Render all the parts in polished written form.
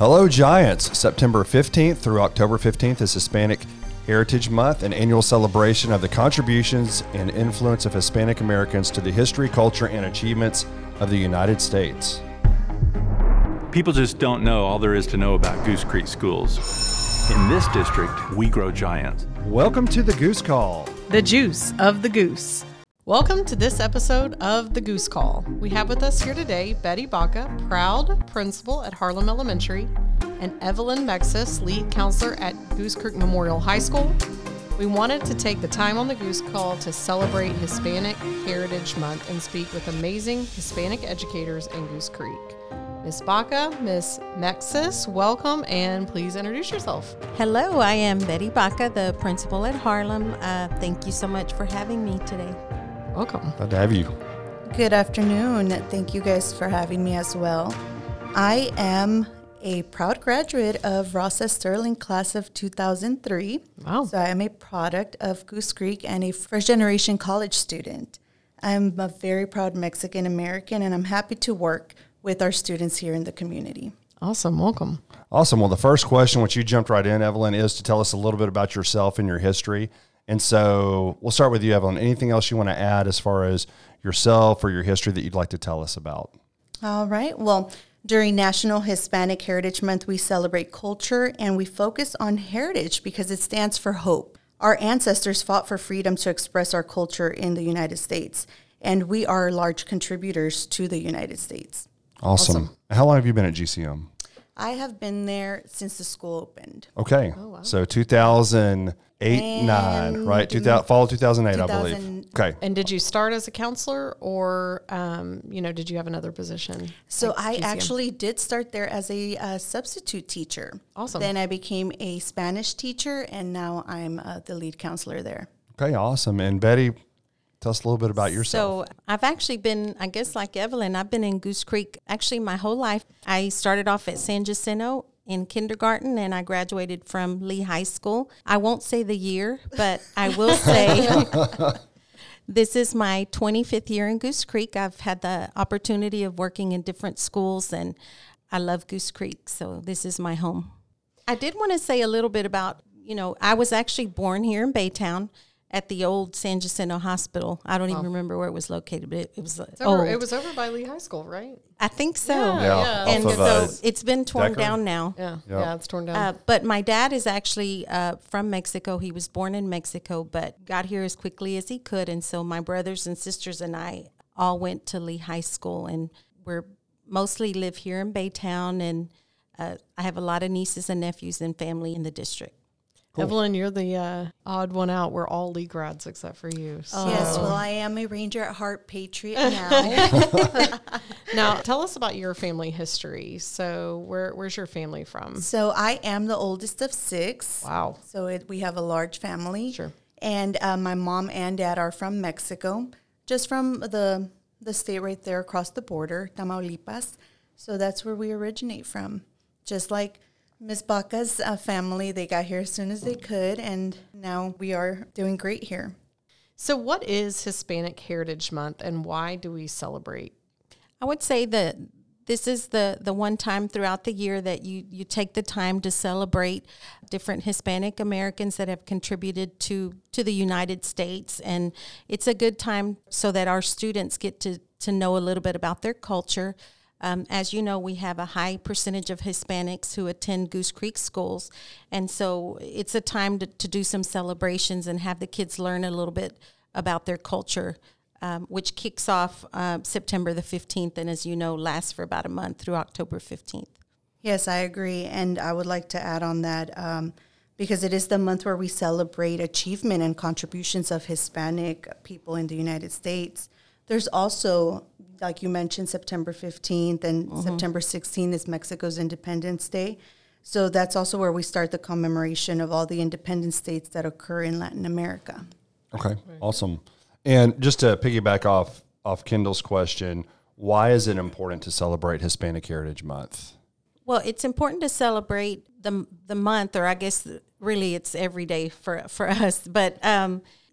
Hello Giants! September 15th through October 15th is Hispanic Heritage Month, an annual celebration of the contributions and influence of Hispanic Americans to the history, culture, and achievements of the United States. People just don't know all there is to know about Goose Creek schools. In this district, we grow giants. Welcome to The Goose Call. The juice of the goose. Welcome to this episode of The Goose Call. We have with us here today Betty Baca, proud principal at Harlem Elementary, and Evelyn Mexas, lead counselor at Goose Creek Memorial High School. We wanted to take the time on The Goose Call to celebrate Hispanic Heritage Month and speak with amazing Hispanic educators in Goose Creek. Ms. Baca, Ms. Mexas, welcome, and please introduce yourself. Hello, I am Betty Baca, the principal at Harlem. Thank you so much for having me today. Welcome. Glad to have you. Good afternoon. Thank you guys for having me as well. I am a proud graduate of Ross Sterling class of 2003. Wow. So I am a product of Goose Creek and a first-generation college student. I'm a very proud Mexican-American, and I'm happy to work with our students here in the community. Awesome. Welcome. Awesome. Well, the first question, which you jumped right in, Evelyn, is to tell us a little bit about yourself and your history. And so we'll start with you, Evelyn. Anything else you want to add as far as yourself or your history that you'd like to tell us about? All right. Well, during National Hispanic Heritage Month, we celebrate culture and we focus on heritage because it stands for hope. Our ancestors fought for freedom to express our culture in the United States, and we are large contributors to the United States. Awesome. How long have you been at GCM? I have been there since the school opened. Okay. Oh, wow. So 2008-9, right? Fall of 2008, I believe. Okay. And did you start as a counselor or, did you have another position? So I actually did start there as a substitute teacher. Awesome. Then I became a Spanish teacher, and now I'm the lead counselor there. Okay, awesome. And Betty, tell us a little bit about yourself. So I've actually been, I guess like Evelyn, I've been in Goose Creek actually my whole life. I started off at San Jacinto in kindergarten, and I graduated from Lee High School. I won't say the year, but I will say this is my 25th year in Goose Creek. I've had the opportunity of working in different schools, and I love Goose Creek, so this is my home. I did want to say a little bit about, I was actually born here in Baytown, at the old San Jacinto Hospital. I don't even remember where it was located, but it was over by Lee High School, right? I think so. Yeah. And so it's been torn down now. Yeah, it's torn down. But my dad is actually from Mexico. He was born in Mexico, but got here as quickly as he could. And so my brothers and sisters and I all went to Lee High School, and we're mostly live here in Baytown. And I have a lot of nieces and nephews and family in the district. Cool. Evelyn, you're the odd one out. We're all Lee grads except for you. So. Yes, well, I am a Ranger at heart, patriot now. Now, tell us about your family history. So where's your family from? So I am the oldest of six. Wow. So we have a large family. Sure. And my mom and dad are from Mexico, just from the state right there across the border, Tamaulipas. So that's where we originate from, just like Ms. Baca's family. They got here as soon as they could, and now we are doing great here. So what is Hispanic Heritage Month, and why do we celebrate? I would say that this is the one time throughout the year that you take the time to celebrate different Hispanic Americans that have contributed to the United States. And it's a good time so that our students get to know a little bit about their culture. As you know, we have a high percentage of Hispanics who attend Goose Creek schools, and so it's a time to do some celebrations and have the kids learn a little bit about their culture, which kicks off September the 15th and, as you know, lasts for about a month through October 15th. Yes, I agree, and I would like to add on that because it is the month where we celebrate achievement and contributions of Hispanic people in the United States. There's also, like you mentioned, September 15th and September 16th is Mexico's Independence Day. So that's also where we start the commemoration of all the independence dates that occur in Latin America. Okay, awesome. And just to piggyback off Kendall's question, why is it important to celebrate Hispanic Heritage Month? Well, it's important to celebrate the month, or I guess really it's every day for us. But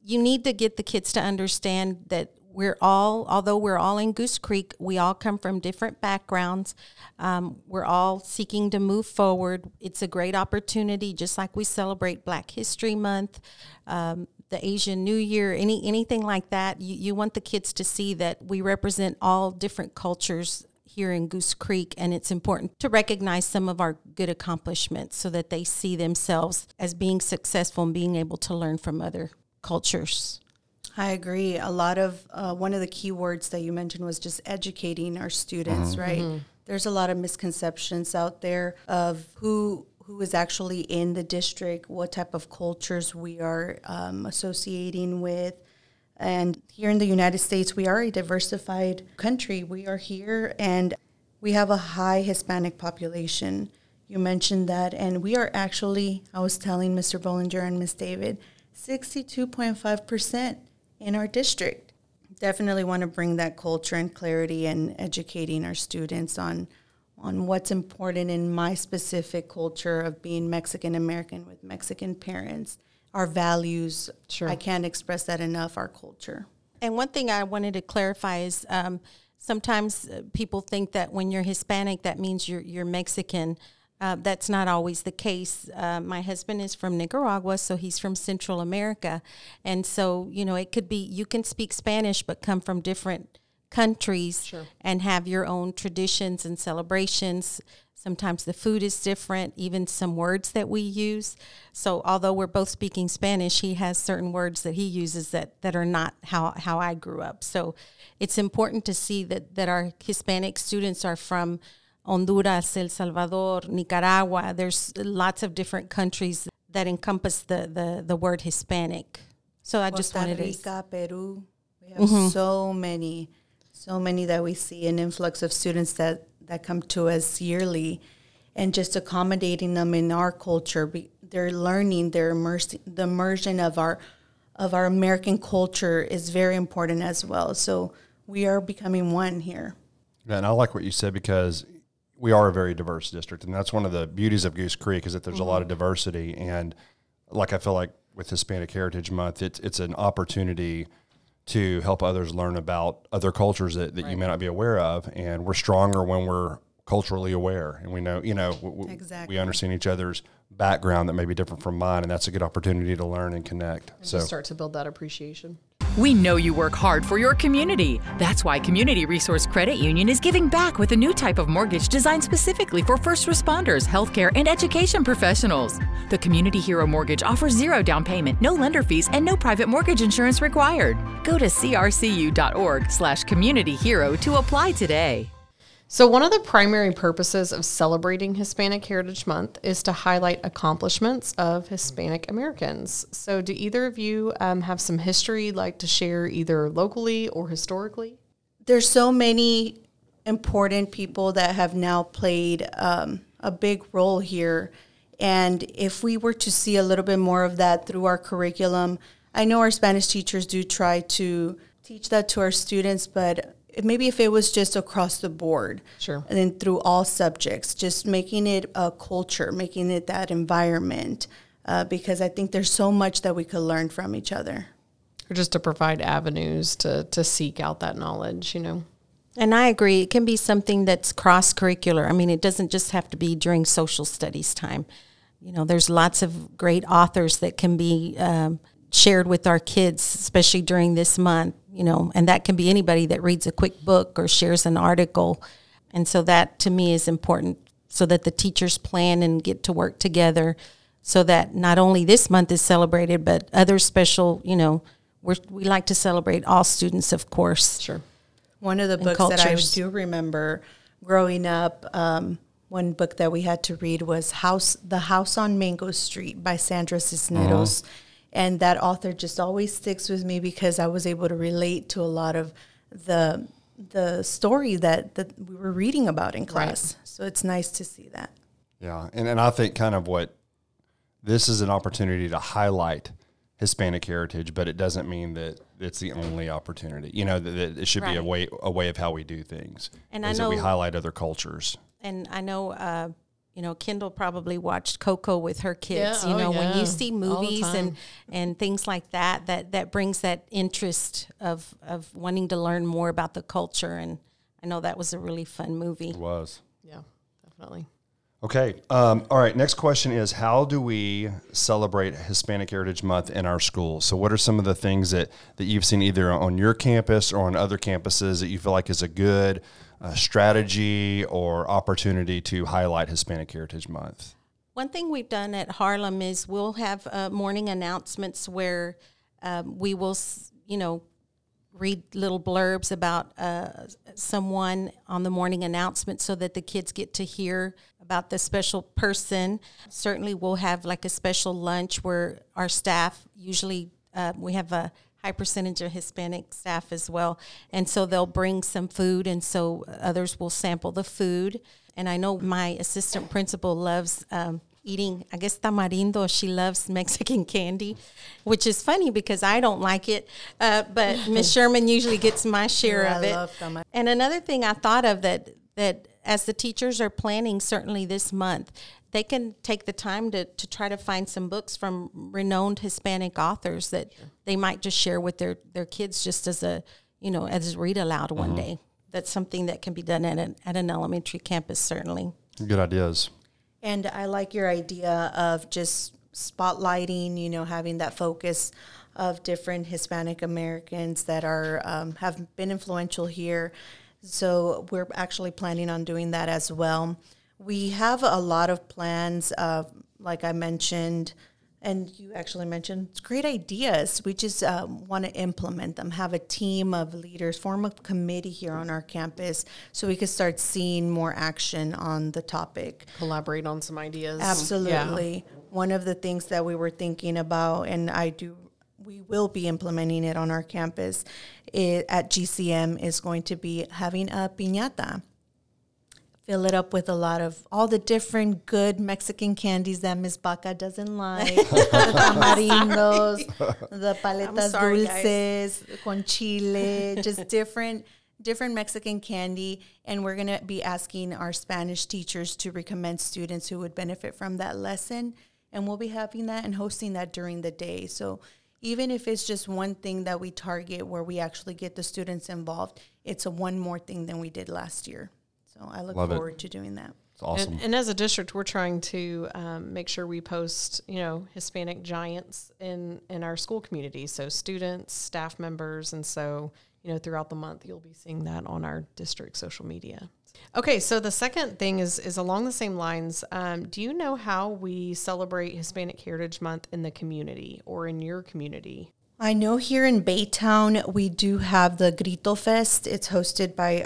you need to get the kids to understand that although we're all in Goose Creek, we all come from different backgrounds. We're all seeking to move forward. It's a great opportunity, just like we celebrate Black History Month, the Asian New Year, anything like that. You want the kids to see that we represent all different cultures here in Goose Creek, and it's important to recognize some of our good accomplishments so that they see themselves as being successful and being able to learn from other cultures. I agree. A lot of one of the key words that you mentioned was just educating our students, mm-hmm. right? Mm-hmm. There's a lot of misconceptions out there of who is actually in the district, what type of cultures we are associating with. And here in the United States, we are a diversified country. We are here, and we have a high Hispanic population. You mentioned that, and we are actually, I was telling Mr. Bolinger and Ms. David, 62.5% in our district. Definitely want to bring that culture and clarity and educating our students on what's important in my specific culture of being Mexican-American with Mexican parents. Our values, sure. I can't express that enough, our culture. And one thing I wanted to clarify is sometimes people think that when you're Hispanic, that means you're Mexican. That's not always the case. My husband is from Nicaragua, so he's from Central America. And so, it could be you can speak Spanish but come from different countries sure. and have your own traditions and celebrations. Sometimes the food is different, even some words that we use. So although we're both speaking Spanish, he has certain words that he uses that are not how I grew up. So it's important to see that our Hispanic students are from Honduras, El Salvador, Nicaragua. There's lots of different countries that encompass the word Hispanic. So I just wanted to... Costa Rica, Peru. We have mm-hmm. so many that we see, an influx of students that come to us yearly, and just accommodating them in our culture. They're learning, the immersion of our American culture is very important as well. So we are becoming one here. Yeah, and I like what you said, because we are a very diverse district, and that's one of the beauties of Goose Creek is that there's mm-hmm. a lot of diversity. And like I feel like with Hispanic Heritage Month, it's an opportunity to help others learn about other cultures that right. you may not be aware of. And we're stronger when we're culturally aware. And we know, exactly. we understand each other's background that may be different from mine. And that's a good opportunity to learn and connect. And so start to build that appreciation. We know you work hard for your community. That's why Community Resource Credit Union is giving back with a new type of mortgage designed specifically for first responders, healthcare, and education professionals. The Community Hero Mortgage offers 0 down payment, no lender fees, and no private mortgage insurance required. Go to crcu.org/communityhero to apply today. So one of the primary purposes of celebrating Hispanic Heritage Month is to highlight accomplishments of Hispanic Americans. So do either of you have some history you'd like to share, either locally or historically? There's so many important people that have now played a big role here. And if we were to see a little bit more of that through our curriculum, I know our Spanish teachers do try to teach that to our students, but maybe if it was just across the board, sure, and then through all subjects, just making it a culture, making it that environment, because I think there's so much that we could learn from each other. Or just to provide avenues to seek out that knowledge, And I agree, it can be something that's cross-curricular. I mean, it doesn't just have to be during social studies time. There's lots of great authors that can be shared with our kids, especially during this month. And that can be anybody that reads a quick book or shares an article. And so that, to me, is important so that the teachers plan and get to work together so that not only this month is celebrated, but other special, we like to celebrate all students, of course. Sure. One of the books cultures. That I do remember growing up, one book that we had to read was The House on Mango Street by Sandra Cisneros. Mm-hmm. And that author just always sticks with me because I was able to relate to a lot of the story that we were reading about in class. Right. So it's nice to see that. Yeah, and I think kind of what this is an opportunity to highlight Hispanic heritage, but it doesn't mean that it's the only opportunity. That it should right. be a way of how we do things. And I know that we highlight other cultures. And I know You know, Kendall probably watched Coco with her kids. Yeah, you know, when you see movies and things like that, that brings that interest of wanting to learn more about the culture. And I know that was a really fun movie. It was. Yeah, definitely. Okay. All right. Next question is, how do we celebrate Hispanic Heritage Month in our school? So what are some of the things that you've seen either on your campus or on other campuses that you feel like is a good strategy or opportunity to highlight Hispanic Heritage Month? One thing we've done at Harlem is we'll have morning announcements where we will, you know, read little blurbs about someone on the morning announcement so that the kids get to hear about the special person. Certainly we'll have like a special lunch where our staff, usually we have a high percentage of Hispanic staff as well, and so they'll bring some food, and so others will sample the food. And I know my assistant principal loves eating, I guess, tamarindo. She loves Mexican candy, which is funny because I don't like it, but Ms. Sherman usually gets my share of it. I love tamarindo. And another thing I thought of that as the teachers are planning, certainly this month, they can take the time to try to find some books from renowned Hispanic authors that they might just share with their kids just as a, you know, as read aloud one day. That's something that can be done at an elementary campus, certainly. Good ideas. And I like your idea of just spotlighting, you know, having that focus of different Hispanic Americans that are have been influential here. So we're actually planning on doing that as well. We have a lot of plans, like I mentioned, and you actually mentioned, it's great ideas. We just want to implement them, have a team of leaders, form a committee here on our campus so we could start seeing more action on the topic. Collaborate on some ideas. Absolutely. Yeah. One of the things that we were thinking about, and we will be implementing it on our campus, at GCM, is going to be having a piñata. Fill it up with a lot of all the different good Mexican candies that Ms. Baca doesn't like. The tamarindos, the paletas dulces, guys. Con chile, just different Mexican candy. And we're going to be asking our Spanish teachers to recommend students who would benefit from that lesson. And we'll be having that and hosting that during the day. So even if it's just one thing that we target where we actually get the students involved, it's one more thing than we did last year. So I look forward to doing that. It's awesome. And as a district, we're trying to make sure we post, you know, Hispanic giants in our school community. So students, staff members, and so, you know, throughout the month, you'll be seeing that on our district social media. Okay, so the second thing is along the same lines. Do you know how we celebrate Hispanic Heritage Month in the community or in your community? I know here in Baytown, we do have the Grito Fest. It's hosted by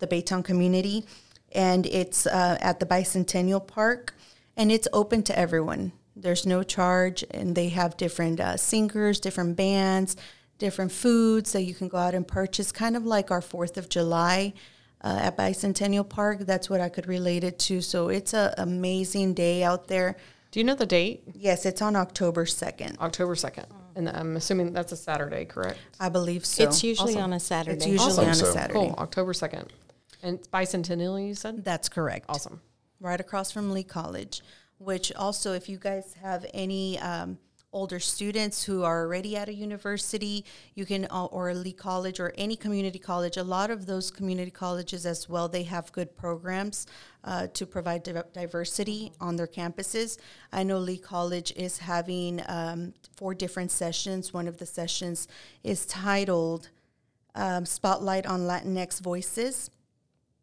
the Baytown community, and it's at the Bicentennial Park, and it's open to everyone. There's no charge, and they have different singers, different bands, different foods that you can go out and purchase, kind of like our 4th of July at Bicentennial Park. That's what I could relate it to. So it's an amazing day out there. Do you know the date? Yes, it's on October 2nd. October 2nd. And I'm assuming that's a Saturday, correct? I believe so. It's usually on a Saturday. It's usually on a Saturday. Cool, October 2nd. And it's Bicentennial, you said? That's correct. Awesome. Right across from Lee College, which also, if you guys have any older students who are already at a university, you can, or Lee College or any community college, a lot of those community colleges as well, they have good programs to provide diversity on their campuses. I know Lee College is having 4 different sessions. One of the sessions is titled Spotlight on Latinx Voices.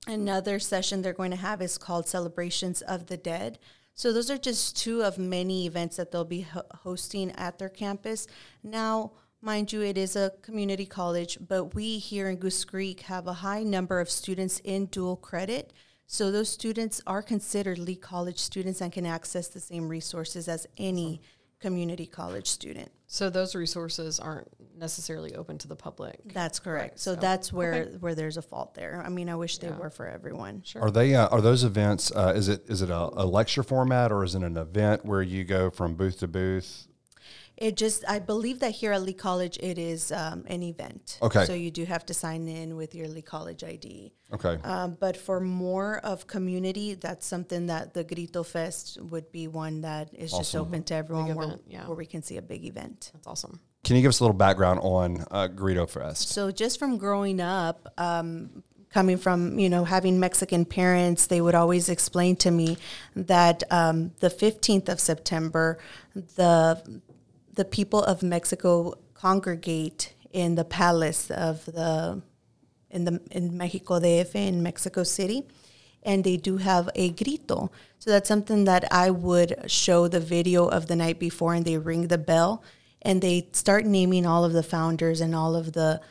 Another session they're going to have is called Celebrations of the Dead. So those are just 2 of many events that they'll be hosting at their campus. Now, mind you, it is a community college, but we here in Goose Creek have a high number of students in dual credit. So those students are considered Lee College students and can access the same resources as any community college student. So those resources aren't necessarily open to the public. That's correct. Right, so that's where there's a fault there. I mean, I wish they were for everyone. Sure. Are they? Are those events? Is it a lecture format, or is it an event where you go from booth to booth? It just, I believe that here at Lee College, it is an event. Okay. So you do have to sign in with your Lee College ID. Okay. But for more of community, that's something that the Grito Fest would be one that is awesome. Just open to everyone where we can see a big event. That's awesome. Can you give us a little background on Grito Fest? So just from growing up, coming from, you know, having Mexican parents, they would always explain to me that the 15th of September, the people of Mexico congregate in the palace of in Mexico DF, in Mexico City, and they do have a grito. So that's something that I would show the video of the night before, and they ring the bell, and they start naming all of the founders and all of the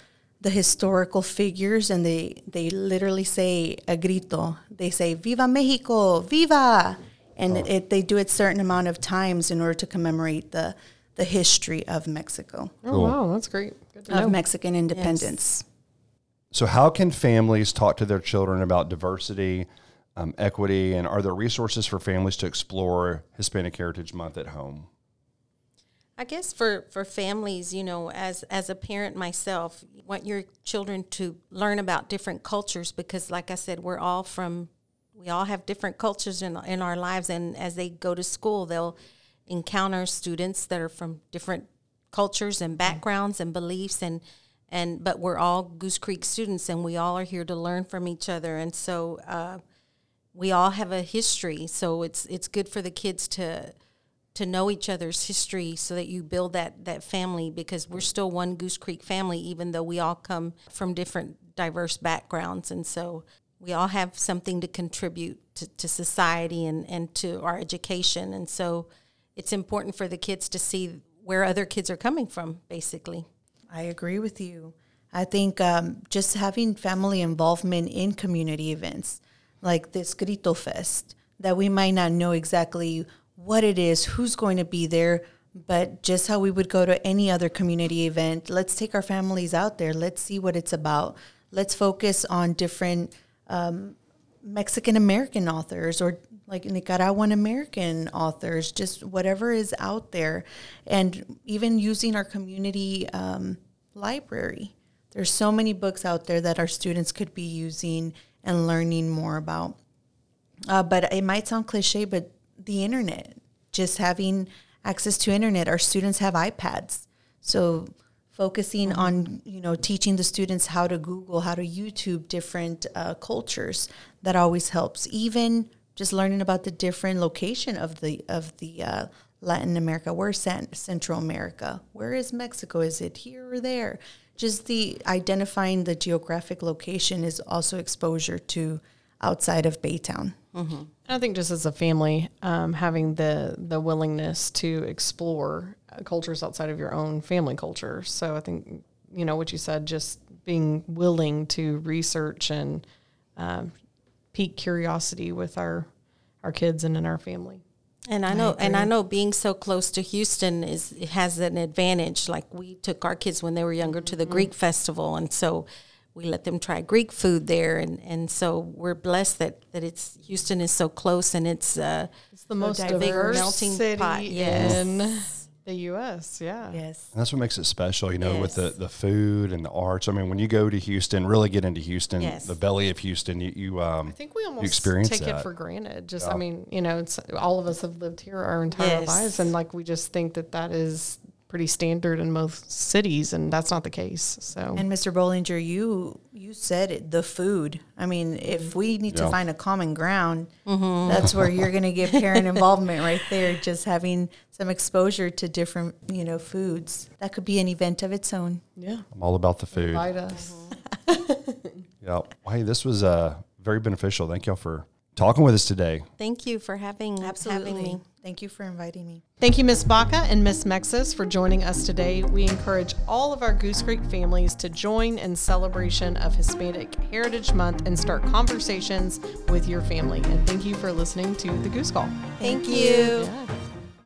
historical figures, and they literally say a grito. They say, Viva Mexico, Viva! And they do it certain amount of times in order to commemorate the history of Mexico. Oh, cool. Wow, that's great. Good to know. Of Mexican independence. Yes. So how can families talk to their children about diversity, equity, and are there resources for families to explore Hispanic Heritage Month at home? I guess for families, you know, as a parent myself, you want your children to learn about different cultures because, like I said, we all have different cultures in our lives. And as they go to school, they'll encounter students that are from different cultures and backgrounds and beliefs. But we're all Goose Creek students, and we all are here to learn from each other. And so we all have a history, so it's good for the kids to know each other's history so that you build that family, because we're still one Goose Creek family, even though we all come from different diverse backgrounds. And so we all have something to contribute to society and to our education. And so it's important for the kids to see where other kids are coming from, basically. I agree with you. I think just having family involvement in community events like this Grito Fest, that we might not know exactly what it is, who's going to be there, but just how we would go to any other community event, let's take our families out there. Let's see what it's about. Let's focus on different Mexican-American authors or like Nicaraguan-American authors, just whatever is out there. And even using our community library. There's so many books out there that our students could be using and learning more about. But it might sound cliche, but the internet, just having access to internet. Our students have iPads. So focusing on, you know, teaching the students how to Google, how to YouTube different cultures, that always helps. Even just learning about the different location of the Latin America. Where's Central America? Where is Mexico? Is it here or there? Just the identifying the geographic location is also exposure to outside of Baytown. Mm-hmm. I think just as a family, having the willingness to explore cultures outside of your own family culture. So I think, you know, what you said, just being willing to research and pique curiosity with our kids and in our family. And I know being so close to Houston has an advantage. Like we took our kids when they were younger to the Greek festival, and so we let them try Greek food there, and so we're blessed that it's Houston is so close, and it's the most diverse melting pot in the U.S. Yeah, yes, and that's what makes it special, you know, with the food and the arts. I mean, when you go to Houston, really get into Houston, the belly of Houston, you I think we almost take it for granted. Just I mean, you know, it's, all of us have lived here our entire lives, and like we just think that is pretty standard in most cities, and that's not the case. So, and Mr. Bolinger, you said it, the food. I mean, if we need to find a common ground, that's where you're going to get parent involvement right there. Just having some exposure to different, you know, foods. That could be an event of its own. Yeah, I'm all about the food. Invite us. Yeah. Hey, this was very beneficial. Thank y'all for talking with us today. Thank you for having me. Thank you for inviting me. Thank you, Ms. Baca and Ms. Mexas, for joining us today. We encourage all of our Goose Creek families to join in celebration of Hispanic Heritage Month and start conversations with your family. And thank you for listening to The Goose Call. Thank you. Yeah.